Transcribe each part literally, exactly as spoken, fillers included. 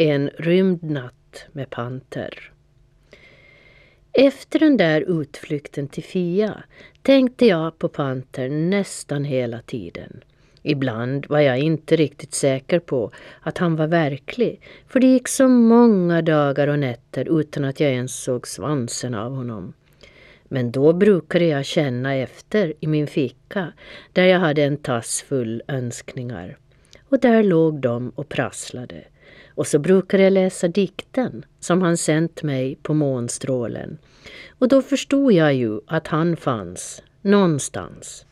en rymd natt med Panter. Efter den där utflykten till Fia tänkte jag på Panter nästan hela tiden. Ibland var jag inte riktigt säker på att han var verklig, för det gick så många dagar och nätter utan att jag ens såg svansen av honom. Men då brukade jag känna efter i min ficka där jag hade en tass full önskningar. Och där låg de och prasslade. Och så brukade jag läsa dikten som han sänt mig på månstrålen. Och då förstod jag ju att han fanns någonstans.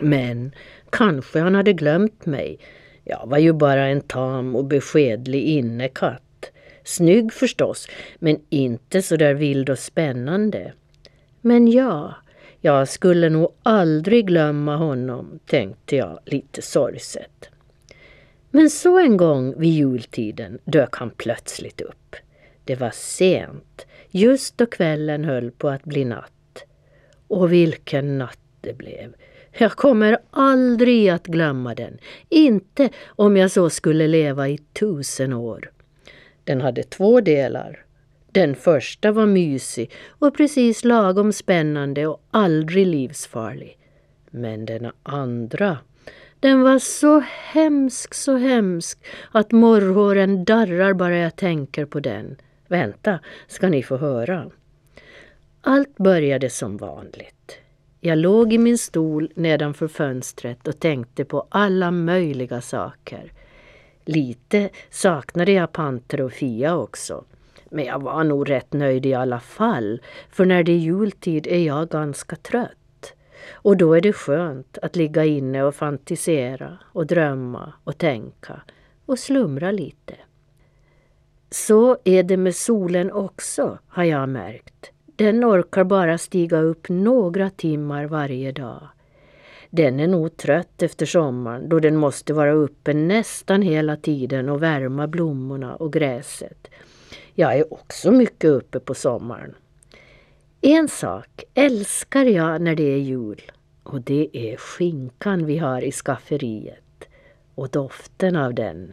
Men kanske han hade glömt mig. Jag var ju bara en tam och beskedlig innekatt. Snygg förstås, men inte så där vild och spännande. Men ja, jag skulle nog aldrig glömma honom, tänkte jag lite sorgset. Men så en gång vid jultiden dök han plötsligt upp. Det var sent, just då kvällen höll på att bli natt. Och vilken natt det blev. Jag kommer aldrig att glömma den, inte om jag så skulle leva i tusen år. Den hade två delar. Den första var mysig och precis lagom spännande och aldrig livsfarlig. Men den andra, den var så hemsk, så hemsk att morrhåren darrar bara jag tänker på den. Vänta, ska ni få höra. Allt började som vanligt. Jag låg i min stol nedanför fönstret och tänkte på alla möjliga saker. Lite saknade jag Panter och Fia också. Men jag var nog rätt nöjd i alla fall, för när det är jultid är jag ganska trött. Och då är det skönt att ligga inne och fantisera och drömma och tänka och slumra lite. Så är det med solen också, har jag märkt. Den orkar bara stiga upp några timmar varje dag. Den är nog trött efter sommaren då den måste vara uppe nästan hela tiden och värma blommorna och gräset. Jag är också mycket uppe på sommaren. En sak älskar jag när det är jul, och det är skinkan vi har i skafferiet och doften av den.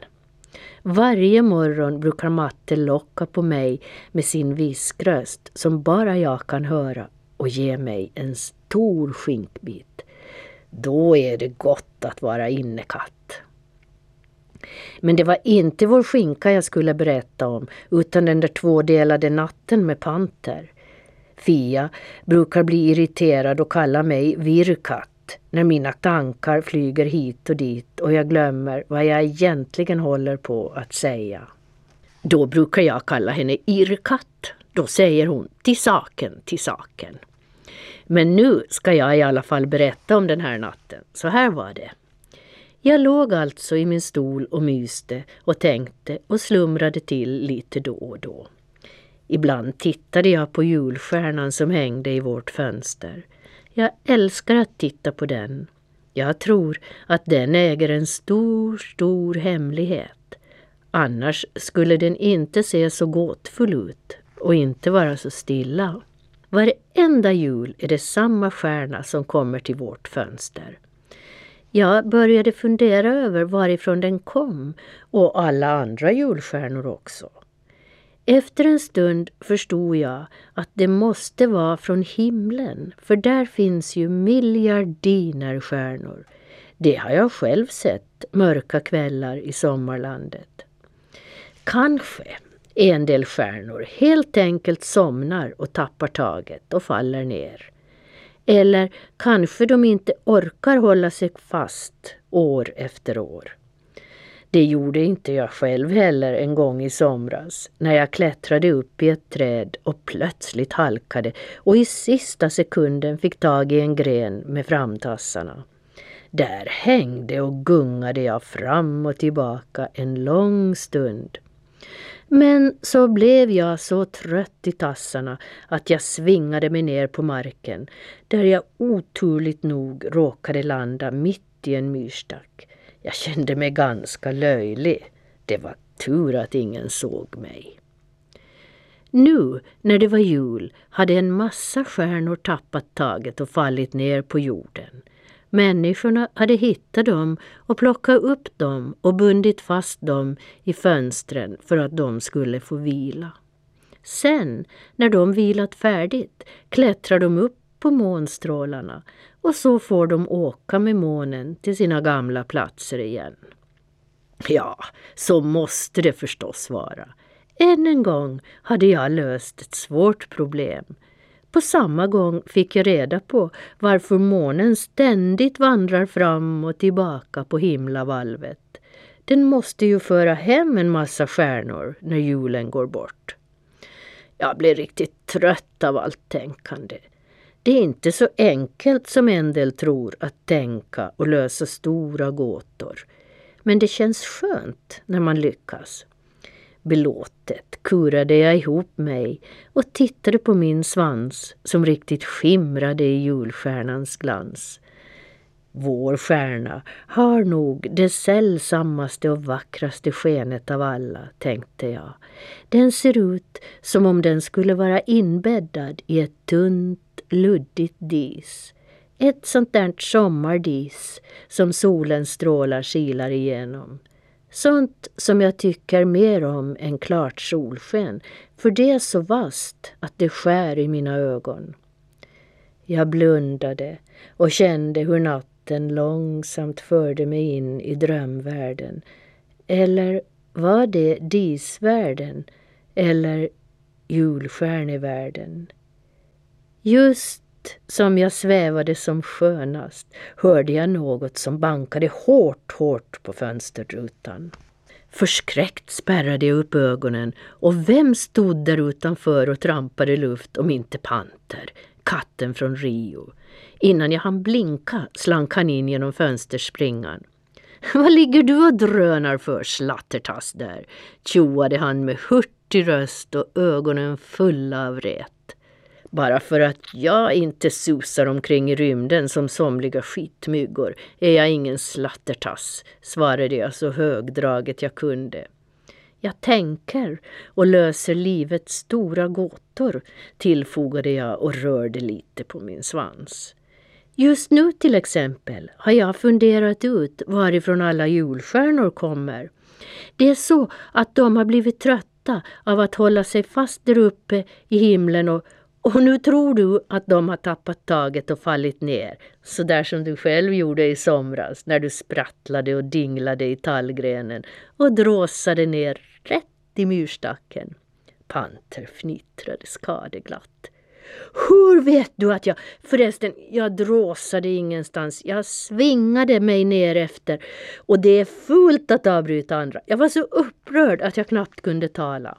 Varje morgon brukar Matte locka på mig med sin viskröst som bara jag kan höra och ge mig en stor skinkbit. Då är det gott att vara innekatt. Men det var inte vår skinka jag skulle berätta om, utan den där tvådelade natten med Panter. Fia brukar bli irriterad och kalla mig virrkatt när mina tankar flyger hit och dit och jag glömmer vad jag egentligen håller på att säga. Då brukar jag kalla henne irrkatt. Då säger hon till saken, till saken. Men nu ska jag i alla fall berätta om den här natten. Så här var det. Jag låg alltså i min stol och myste och tänkte och slumrade till lite då och då. Ibland tittade jag på julstjärnan som hängde i vårt fönster. Jag älskar att titta på den. Jag tror att den äger en stor, stor hemlighet. Annars skulle den inte se så gåtfull ut och inte vara så stilla. Varenda jul är det samma stjärna som kommer till vårt fönster. Jag började fundera över varifrån den kom och alla andra julstjärnor också. Efter en stund förstod jag att det måste vara från himlen, för där finns ju miljardiner stjärnor. Det har jag själv sett mörka kvällar i sommarlandet. Kanske en del stjärnor helt enkelt somnar och tappar taget och faller ner. Eller kanske de inte orkar hålla sig fast år efter år. Det gjorde inte jag själv heller en gång i somras när jag klättrade upp i ett träd och plötsligt halkade och i sista sekunden fick tag i en gren med framtassarna. Där hängde och gungade jag fram och tillbaka en lång stund. Men så blev jag så trött i tassarna att jag svingade mig ner på marken där jag oturligt nog råkade landa mitt i en myrstack. Jag kände mig ganska löjlig. Det var tur att ingen såg mig. Nu, när det var jul, hade en massa stjärnor tappat taget och fallit ner på jorden. Människorna hade hittat dem och plockat upp dem och bundit fast dem i fönstren för att de skulle få vila. Sen, när de vilat färdigt, klättrar de upp på månstrålarna och så får de åka med månen till sina gamla platser igen. Ja, så måste det förstås vara. Än en gång hade jag löst ett svårt problem. På samma gång fick jag reda på varför månen ständigt vandrar fram och tillbaka på himlavalvet. Den måste ju föra hem en massa stjärnor när julen går bort. Jag blev riktigt trött av allt tänkande. Det är inte så enkelt som en del tror att tänka och lösa stora gåtor. Men det känns skönt när man lyckas. Belåtet kurade jag ihop mig och tittade på min svans som riktigt skimrade i julstjärnans glans. Vår stjärna har nog det sällsammaste och vackraste skenet av alla, tänkte jag. Den ser ut som om den skulle vara inbäddad i ett tunt, luddigt dis. Ett sånt där sommardis som solens strålar kilar igenom. Sånt som jag tycker mer om än klart solsken, för det är så vast att det skär i mina ögon. Jag blundade och kände hur natten långsamt förde mig in i drömvärlden. Eller var det disvärlden eller julstjärnevärlden? Just som jag svävade som skönast hörde jag något som bankade hårt, hårt på fönsterrutan. Förskräckt spärrade jag upp ögonen och vem stod där utanför och trampade luft om inte Panter, katten från Rio. Innan jag hann blinka slank han in genom fönsterspringan. Vad ligger du och drönar för, slattertass där? Tjoade han med hurtig röst och ögonen fulla av ret. Bara för att jag inte susar omkring i rymden som somliga skitmyggor är jag ingen slattertass, svarade jag så högdraget jag kunde. Jag tänker och löser livets stora gåtor, tillfogade jag och rörde lite på min svans. Just nu till exempel har jag funderat ut varifrån alla julstjärnor kommer. Det är så att de har blivit trötta av att hålla sig fast där uppe i himlen och Och nu tror du att de har tappat taget och fallit ner, så där som du själv gjorde i somras när du sprattlade och dinglade i tallgrenen och dråsade ner rätt i myrstacken. Panter fnittrade skadeglatt. Hur vet du att jag, förresten, jag dråsade ingenstans, jag svingade mig ner efter och det är fult att avbryta andra. Jag var så upprörd att jag knappt kunde tala.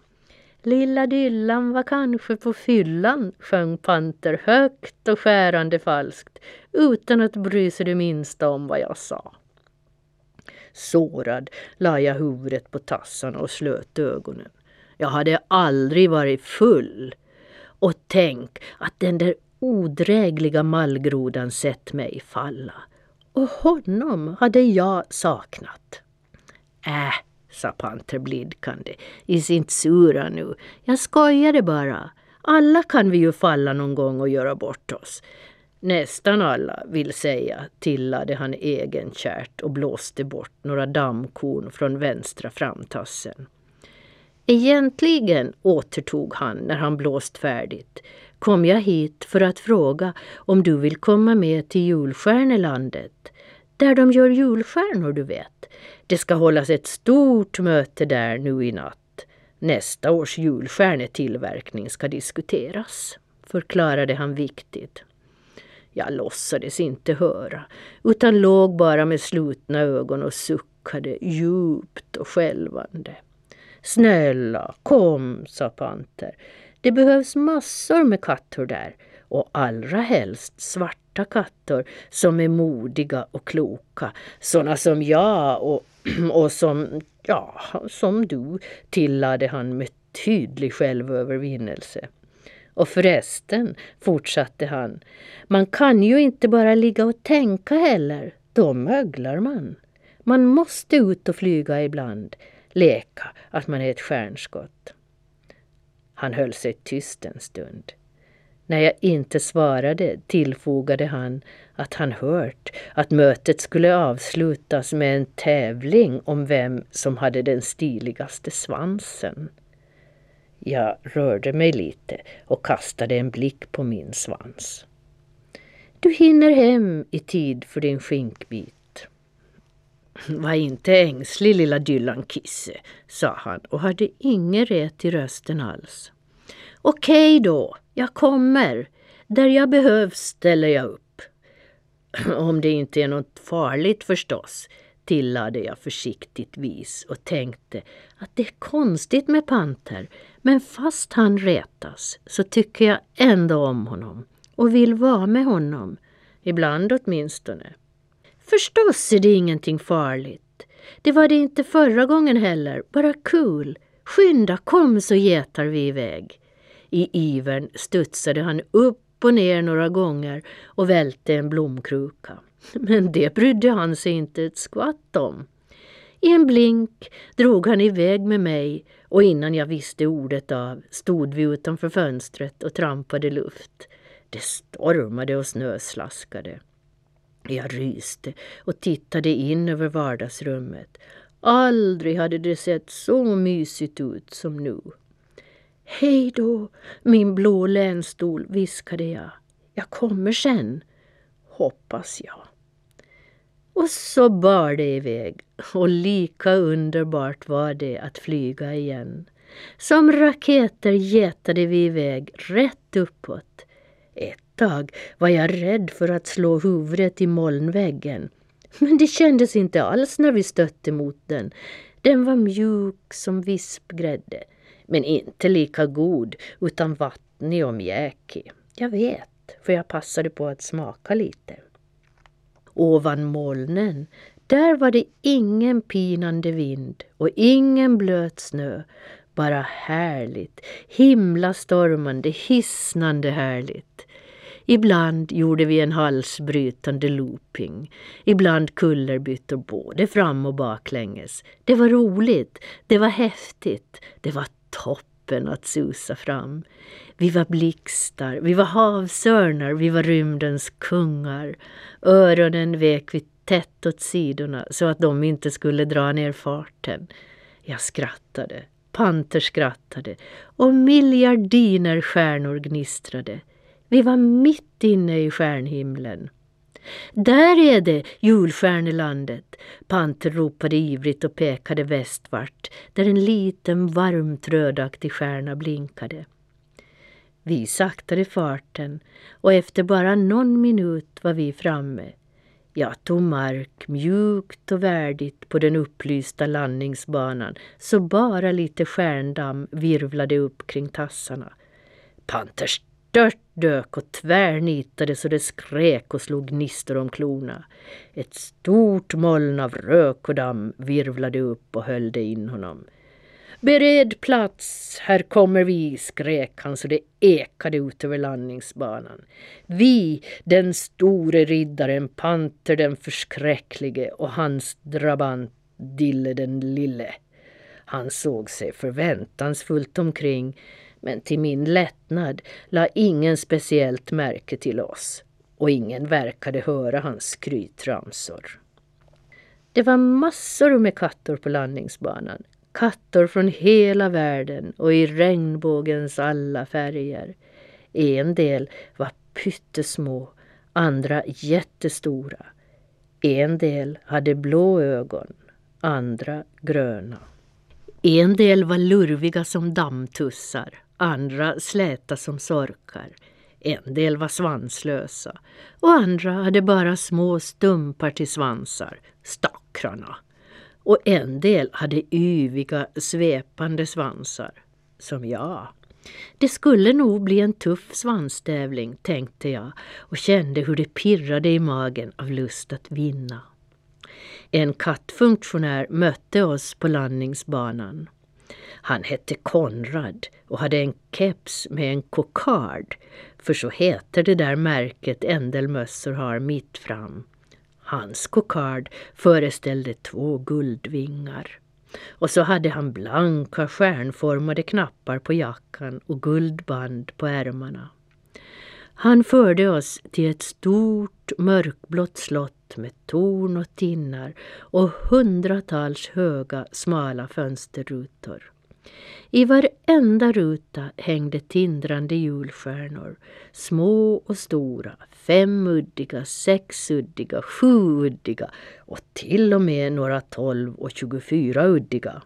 Lilla Dylan var kanske på fyllan, sjöng Panter högt och skärande falskt, utan att bry sig det minsta om vad jag sa. Sårad la jag huvudet på tassarna och slöt ögonen. Jag hade aldrig varit full. Och tänk att den där odrägliga mallgrodan sett mig falla. Och honom hade jag saknat. Äh. sa Panter blidkande, i sin sura nu. Jag skojade bara. Alla kan vi ju falla någon gång och göra bort oss. Nästan alla, vill säga, tillade han egenkärt och blåste bort några dammkorn från vänstra framtassen. Egentligen, återtog han när han blåst färdigt, kom jag hit för att fråga om du vill komma med till julstjärnelandet. Där de gör julstjärnor, du vet. Det ska hållas ett stort möte där nu i natt. Nästa års julstjärnetillverkning ska diskuteras, förklarade han viktigt. Jag låtsades inte höra, utan låg bara med slutna ögon och suckade djupt och skälvande. Snälla, kom, sa Panter. Det behövs massor med kattor där, och allra helst svart. Katter som är modiga och kloka, såna som jag och, och som, ja, som du, tillade han med tydlig självövervinnelse. Och förresten, fortsatte han, man kan ju inte bara ligga och tänka heller, då möglar man. Man måste ut och flyga ibland, leka att man är ett stjärnskott. Han höll sig tyst en stund. När jag inte svarade tillfogade han att han hört att mötet skulle avslutas med en tävling om vem som hade den stiligaste svansen. Jag rörde mig lite och kastade en blick på min svans. Du hinner hem i tid för din skinkbit. Var inte ängslig lilla Dylan Kisse, sa han och hade ingen rätt i rösten alls. Okej då, jag kommer. Där jag behövs ställer jag upp. Om det inte är något farligt förstås, tillade jag försiktigtvis och tänkte att det är konstigt med Panter, men fast han retas så tycker jag ändå om honom och vill vara med honom, ibland åtminstone. Förstås är det ingenting farligt. Det var det inte förra gången heller, bara kul. Skynda, kom så getar vi iväg. I ivern studsade han upp och ner några gånger och välte en blomkruka. Men det brydde han sig inte ett skvatt om. I en blink drog han iväg med mig och innan jag visste ordet av stod vi utanför fönstret och trampade luft. Det stormade och snöslaskade. Jag ryste och tittade in över vardagsrummet. Aldrig hade det sett så mysigt ut som nu. Hej då, min blå länstol, viskade jag. Jag kommer sen, hoppas jag. Och så bar det iväg och lika underbart var det att flyga igen. Som raketer getade vi iväg rätt uppåt. Ett tag var jag rädd för att slå huvudet i molnväggen. Men det kändes inte alls när vi stötte mot den. Den var mjuk som vispgrädde. Men inte lika god utan vattnig och mjäkig. Jag vet, för jag passade på att smaka lite. Ovan molnen, där var det ingen pinande vind och ingen blöt snö. Bara härligt, himlastormande, hisnande härligt. Ibland gjorde vi en halsbrytande looping. Ibland kullerbyttor både fram och baklänges. Det var roligt, det var häftigt, det var toppen att susa fram. Vi var blixtar, vi var havsörnar, vi var rymdens kungar. Öronen vek vi tätt åt sidorna så att de inte skulle dra ner farten. Jag skrattade, Panter skrattade och miljardiner stjärnor gnistrade. Vi var mitt inne i stjärnhimlen. Där är det, julstjärnelandet. Panter ropade ivrigt och pekade västvart, där en liten varmt rödaktig stjärna blinkade. Vi saktade farten och efter bara någon minut var vi framme. Jag tog mark mjukt och värdigt på den upplysta landningsbanan så bara lite stjärndamm virvlade upp kring tassarna. Panters dört dök och tvärnitade så det skrek och slog gnistor om klorna. Ett stort moln av rök och damm virvlade upp och höllde in honom. Bered plats, här kommer vi, skrek han så det ekade ut över landningsbanan. Vi, den store riddaren, Panter den förskräcklige och hans drabant Dille den lille. Han såg sig förväntansfullt omkring, men till min lättnad la ingen speciellt märke till oss och ingen verkade höra hans skrytramsor. Det var massor med katter på landningsbanan, katter från hela världen och i regnbågens alla färger. En del var pyttesmå, andra jättestora. En del hade blå ögon, andra gröna. En del var lurviga som dammtussar, andra släta som sorkar. En del var svanslösa och andra hade bara små stumpar till svansar, stackrarna. Och en del hade yviga svepande svansar, som jag. Det skulle nog bli en tuff svanstävling, tänkte jag och kände hur det pirrade i magen av lust att vinna. En kattfunktionär mötte oss på landningsbanan. Han hette Konrad och hade en keps med en kokard, för så heter det där märket ändelmössor har mitt fram. Hans kokard föreställde två guldvingar. Och så hade han blanka stjärnformade knappar på jackan och guldband på ärmarna. Han förde oss till ett stort mörkblått slott med torn och tinnar och hundratals höga smala fönsterrutor. I varenda ruta hängde tindrande julstjärnor, små och stora, femuddiga, sexuddiga, sjuuddiga och till och med några tolv och tjugofyrauddiga.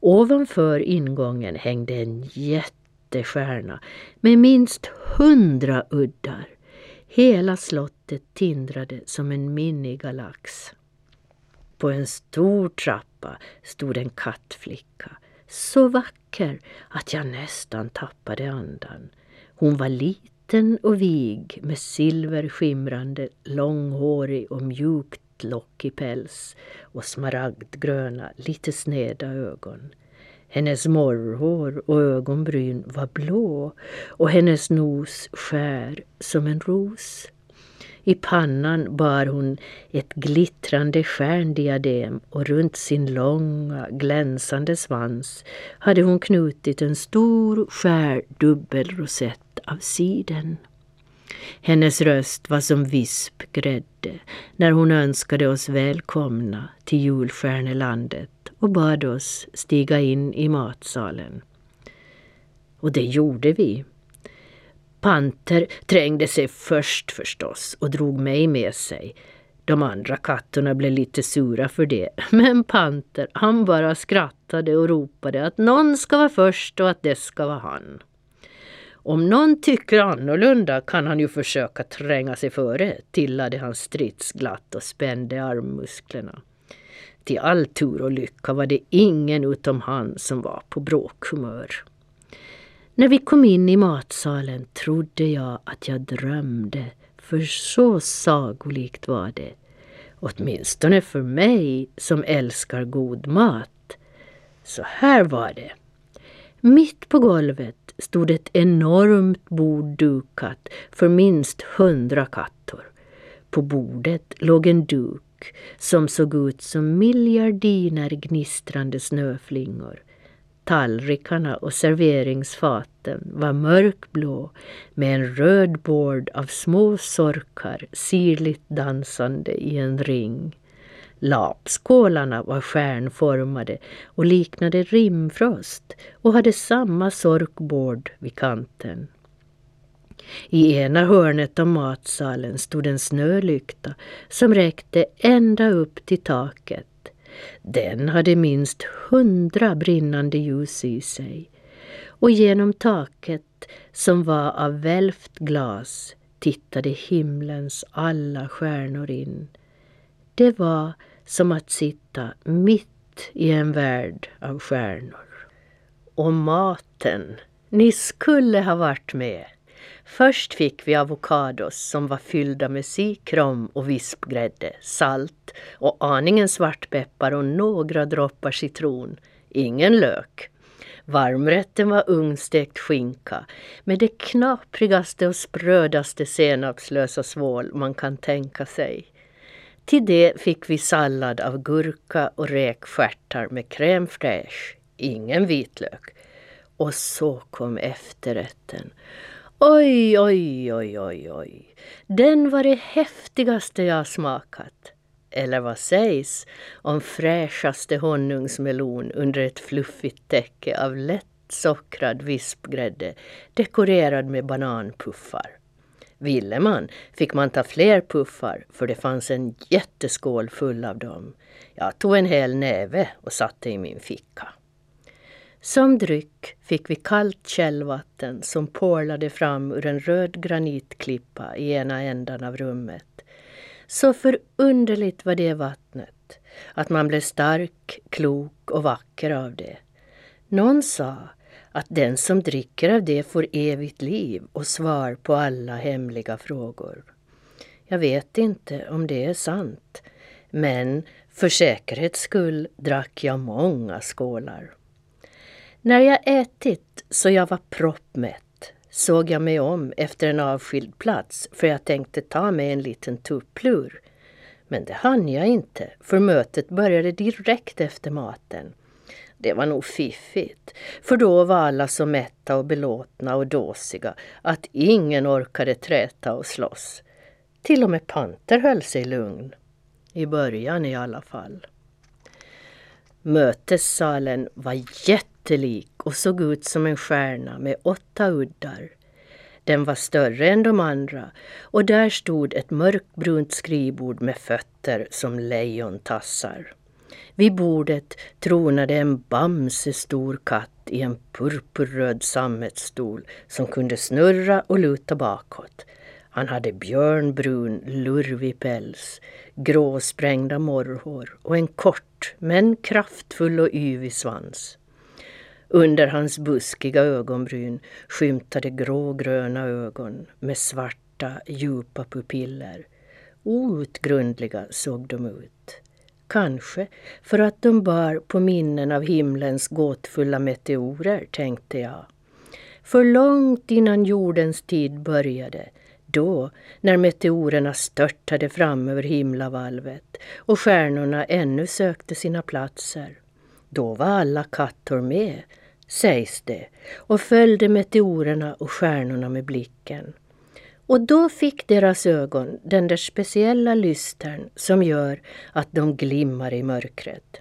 Ovanför ingången hängde en jättestjärna med minst hundra uddar. Hela slottet tindrade som en minigalax. På en stor trappa stod en kattflicka, så vacker att jag nästan tappade andan. Hon var liten och vig med silverskimrande, långhårig och mjukt lockig päls och smaragdgröna, lite sneda ögon. Hennes morrhår och ögonbryn var blå och hennes nos skär som en ros. I pannan bar hon ett glittrande stjärndiadem och runt sin långa, glänsande svans hade hon knutit en stor, skär dubbelrosett av siden. Hennes röst var som vispgrädde när hon önskade oss välkomna till julstjärnelandet och bad oss stiga in i matsalen. Och det gjorde vi. Panter trängde sig först förstås och drog mig med sig. De andra kattorna blev lite sura för det, men Panter, han bara skrattade och ropade att någon ska vara först och att det ska vara han. Om någon tycker annorlunda kan han ju försöka tränga sig före, tillade han stridsglatt och spände armmusklerna. Till all tur och lycka var det ingen utom han som var på bråkhumör. När vi kom in i matsalen trodde jag att jag drömde, för så sagolikt var det. Åtminstone för mig som älskar god mat. Så här var det. Mitt på golvet stod ett enormt bord dukat för minst hundra kattor. På bordet låg en duk som såg ut som miljardiner gnistrande snöflingor. Tallrikarna och serveringsfaten var mörkblå med en röd bord av små sorkar sirligt dansande i en ring. Lapskålarna var stjärnformade och liknade rimfrost och hade samma sorkbord vid kanten. I ena hörnet av matsalen stod en snölykta som räckte ända upp till taket. Den hade minst hundra brinnande ljus i sig och genom taket som var av välvt glas tittade himlens alla stjärnor in. Det var som att sitta mitt i en värld av stjärnor. Och maten, ni skulle ha varit med. Först fick vi avokados som var fyllda med sikrom och vispgrädde, salt och aningen svartpeppar och några droppar citron. Ingen lök. Varmrätten var ugnstekt skinka med det knaprigaste och sprödaste senapslösa svål man kan tänka sig. Till det fick vi sallad av gurka och räkstjärtar med crème fraîche, ingen vitlök. Och så kom efterrätten. Oj, oj, oj, oj, oj. Den var det häftigaste jag smakat. Eller vad sägs om fräschaste honungsmelon under ett fluffigt täcke av lätt sockrad vispgrädde dekorerad med bananpuffar. Ville man fick man ta fler puffar för det fanns en jätteskål full av dem. Jag tog en hel näve och satte i min ficka. Som dryck fick vi kallt källvatten som porlade fram ur en röd granitklippa i ena ändan av rummet. Så förunderligt var det vattnet, att man blev stark, klok och vacker av det. Någon sa att den som dricker av det får evigt liv och svar på alla hemliga frågor. Jag vet inte om det är sant, men för säkerhets skull drack jag många skålar. När jag ätit så jag var proppmätt såg jag mig om efter en avskild plats för jag tänkte ta mig en liten tupplur. Men det hann jag inte för mötet började direkt efter maten. Det var nog fiffigt, för då var alla så mätta och belåtna och dåsiga att ingen orkade träta och slåss. Till och med Panter höll sig lugn, i början i alla fall. Mötessalen var jättelik och såg ut som en stjärna med åtta uddar. Den var större än de andra och där stod ett mörkbrunt skrivbord med fötter som lejontassar. Vid bordet tronade en bamsestor katt i en purpurröd sammetsstol som kunde snurra och luta bakåt. Han hade björnbrun, lurvig päls, gråsprängda morrhår och en kort men kraftfull och yvig svans. Under hans buskiga ögonbryn skymtade grågröna ögon med svarta, djupa pupiller. Outgrundliga såg de ut. Kanske för att de bar på minnen av himlens gåtfulla meteorer, tänkte jag. För långt innan jordens tid började, då när meteorerna störtade fram över himlavalvet och stjärnorna ännu sökte sina platser, då var alla kattor med, sägs det, och följde meteorerna och stjärnorna med blicken. Och då fick deras ögon den där speciella lystern som gör att de glimmar i mörkret.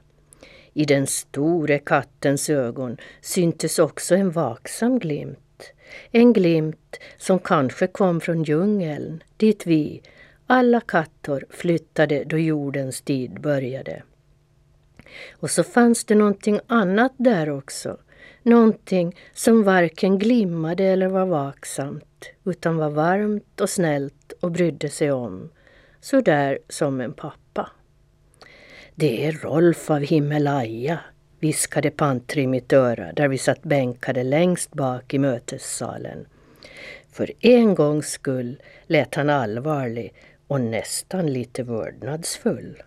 I den store kattens ögon syntes också en vaksam glimt. En glimt som kanske kom från djungeln, dit vi, alla kattor, flyttade då jordens tid började. Och så fanns det någonting annat där också. Någonting som varken glimmade eller var vaksamt, utan var varmt och snällt och brydde sig om. Så där som en pappa. Det är Rolf av Himalaya, viskade Panter i mitt öra där vi satt bänkade längst bak i mötessalen. För en gångs skull lät han allvarlig och nästan lite vördnadsfull.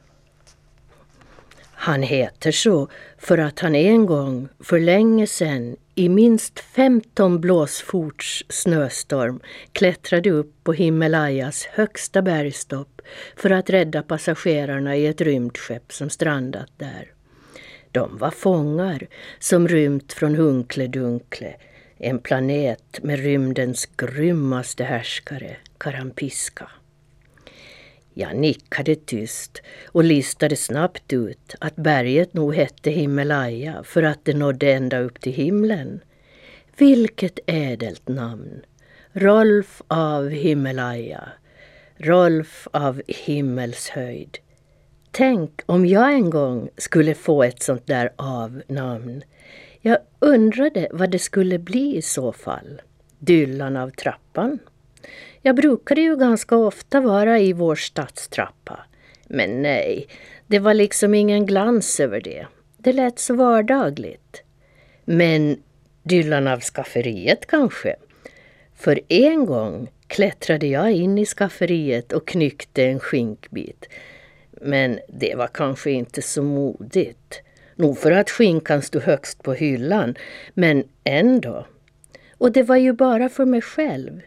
Han heter så för att han en gång, för länge sedan, i minst femton blåsforts snöstorm klättrade upp på Himalayas högsta bergstopp för att rädda passagerarna i ett rymdskepp som strandat där. De var fångar som rymt från Hunkledunkle, en planet med rymdens grymmaste härskare, Karampiska. Jag nickade tyst och listade snabbt ut att berget nog hette Himalaya för att det nådde ända upp till himlen. Vilket ädelt namn! Rolf av Himalaya. Rolf av himmelshöjd. Tänk om jag en gång skulle få ett sånt där avnamn. Jag undrade vad det skulle bli i så fall. Dylan av trappan. Jag brukade ju ganska ofta vara i vår stadstrappa. Men nej, det var liksom ingen glans över det. Det lät så vardagligt. Men Dylan av skafferiet kanske. För en gång klättrade jag in i skafferiet och knyckte en skinkbit. Men det var kanske inte så modigt. Nog för att skinkan stod högst på hyllan, men ändå. Och det var ju bara för mig själv.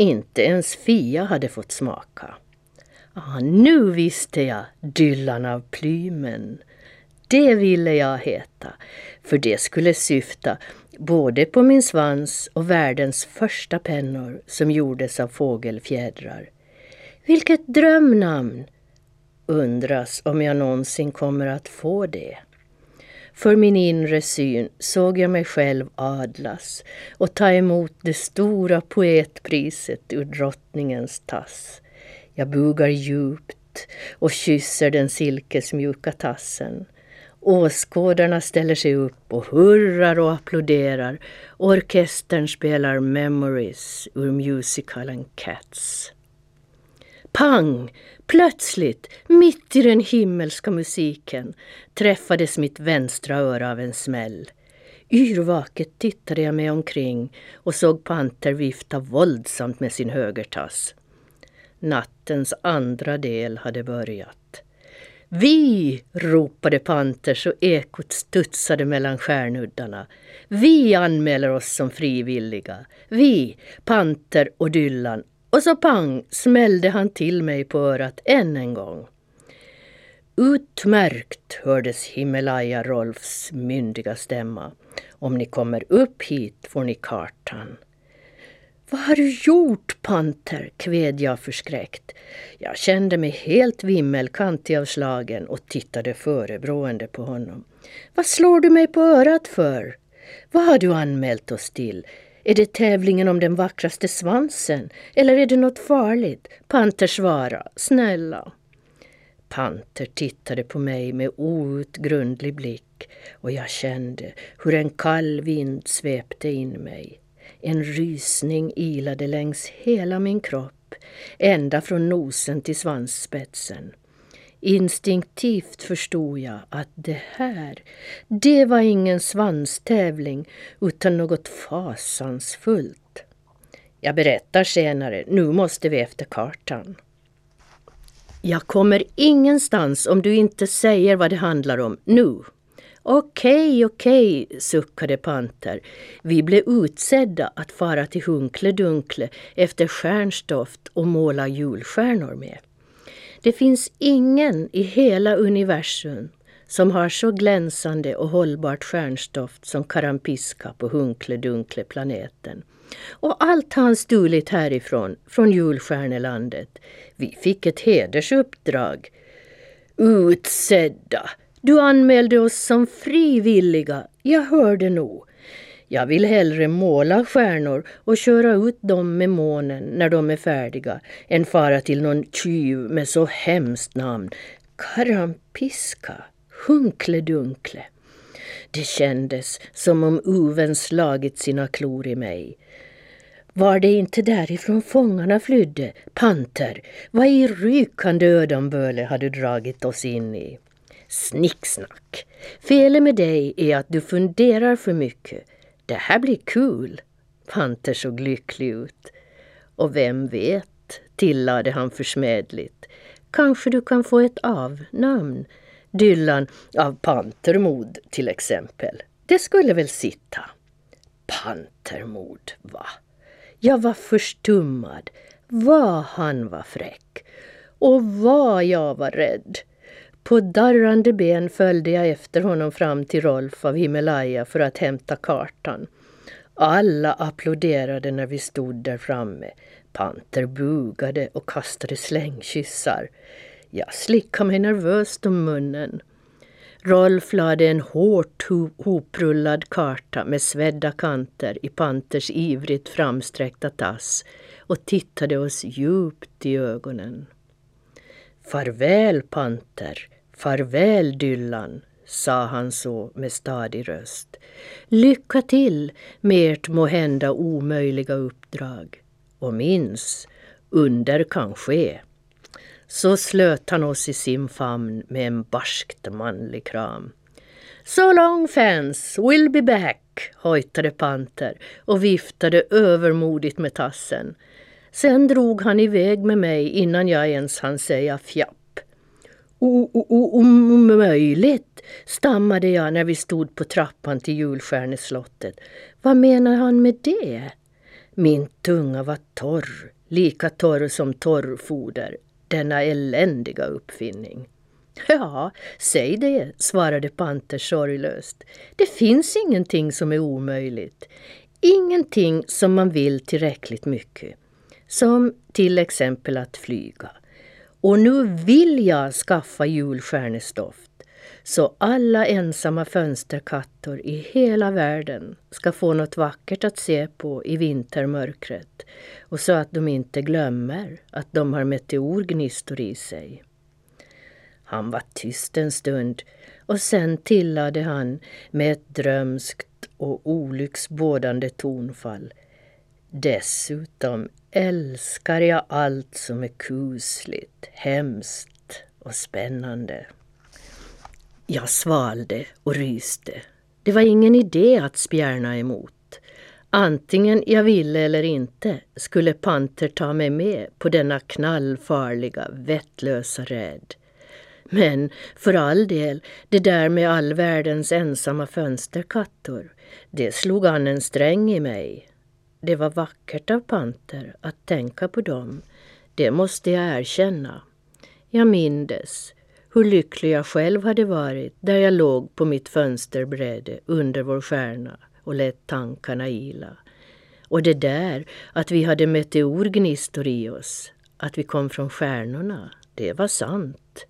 Inte ens Fia hade fått smaka. Ah, nu visste jag, Dylan av plymen. Det ville jag heta, för det skulle syfta både på min svans och världens första pennor som gjordes av fågelfjädrar. Vilket drömnamn! Undras om jag någonsin kommer att få det. För min inre syn såg jag mig själv adlas och ta emot det stora poetpriset ur drottningens tass. Jag bugar djupt och kysser den silkesmjuka tassen. Åskådarna ställer sig upp och hurrar och applåderar. Orkestern spelar Memories ur musicalen Cats. Pang! Plötsligt, mitt i den himmelska musiken, träffades mitt vänstra öra av en smäll. Yrvaket tittade jag mig omkring och såg Panter vifta våldsamt med sin högertass. Nattens andra del hade börjat. Vi, ropade Panter så ekot studsade mellan stjärnuddarna. Vi anmäler oss som frivilliga. Vi, Panter och Dylan. Och så pang smällde han till mig på örat än en gång. Utmärkt, hördes Himalaya Rolfs myndiga stämma. Om ni kommer upp hit får ni kartan. Vad har du gjort, Panter? Kved jag förskräckt. Jag kände mig helt vimmelkantig av slagen och tittade förebrående på honom. Vad slår du mig på örat för? Vad har du anmält oss till? Är det tävlingen om den vackraste svansen? Eller är det något farligt? Panter svara, snälla. Panter tittade på mig med outgrundlig blick och jag kände hur en kall vind svepte in mig. En rysning ilade längs hela min kropp, ända från nosen till svansspetsen. Instinktivt förstod jag att det här, det var ingen svanstävling utan något fasansfullt. Jag berättar senare, nu måste vi efter kartan. Jag kommer ingenstans om du inte säger vad det handlar om nu. Okej, okej, suckade Panter. Vi blev utsedda att fara till Hunkledunkle efter stjärnstoft och måla julstjärnor med. Det finns ingen i hela universum som har så glänsande och hållbart stjärnstoft som Karampiska på Hunkledunkle planeten. Och allt han stulit härifrån, från julstjärnelandet. Vi fick ett hedersuppdrag. Utsedda. Du anmälde oss som frivilliga. Jag hörde nog. Jag vill hellre måla stjärnor och köra ut dem med månen när de är färdiga än fara till någon tjuv med så hemskt namn. Karampiska, Hunkledunkle. Det kändes som om uven slagit sina klor i mig. Var det inte därifrån fångarna flydde, Panter? Vad i rykande ödamböle hade dragit oss in i? Snicksnack. Felet med dig är att du funderar för mycket. Det här blir kul. Panter såg lycklig ut. Och vem vet, tillade han försmädligt. Kanske du kan få ett avnamn. Dylan av Pantermod till exempel. Det skulle väl sitta. Pantermod, va? Jag var förstummad. Vad han var fräck. Och vad jag var rädd. På darrande ben följde jag efter honom fram till Rolf av Himalaya för att hämta kartan. Alla applåderade när vi stod där framme. Panter bugade och kastade slängkyssar. Jag slickade mig nervöst om munnen. Rolf lade en hårt hoprullad karta med svedda kanter i Panters ivrigt framsträckta tass och tittade oss djupt i ögonen. Farväl, Panter, farväl, Dylan, sa han så med stadig röst. Lycka till med ert måhända omöjliga uppdrag. Och minns, under kan ske. Så slöt han oss i sin famn med en barskt manlig kram. So long, fans, we'll be back, hojtade Panter och viftade övermodigt med tassen. Sen drog han iväg med mig innan jag ens hann säga fjapp. O-o-o-omöjligt, stammade jag när vi stod på trappan till julstjärneslottet. Vad menar han med det? Min tunga var torr, lika torr som torrfoder. Denna eländiga uppfinning. Ja, säg det, svarade Panter sorglöst. Det finns ingenting som är omöjligt. Ingenting som man vill tillräckligt mycket. Som till exempel att flyga. Och nu vill jag skaffa julstjärnestoft. Så alla ensamma fönsterkattor i hela världen ska få något vackert att se på i vintermörkret. Och så att de inte glömmer att de har meteorgnistor i sig. Han var tyst en stund och sen tillade han med ett drömskt och olycksbådande tonfall. Dessutom älskar jag allt som är kusligt, hemskt och spännande. Jag svalde och ryste. Det var ingen idé att spjärna emot. Antingen jag ville eller inte skulle Panter ta mig med på denna knallfarliga, vettlösa räd. Men för all del, det där med all världens ensamma fönsterkattor, det slog an en sträng i mig. Det var vackert av Panter att tänka på dem. Det måste jag erkänna. Jag mindes hur lycklig jag själv hade varit där jag låg på mitt fönsterbräde under vår stjärna och lät tankarna ila. Och det där att vi hade meteorgnistor i oss, att vi kom från stjärnorna, det var sant.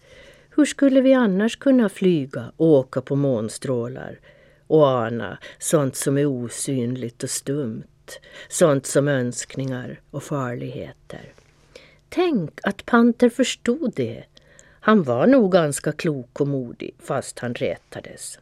Hur skulle vi annars kunna flyga och åka på månstrålar och ana sånt som är osynligt och stumt, sånt som önskningar och farligheter? Tänk att Panter förstod det. Han var nog ganska klok och modig fast han retades.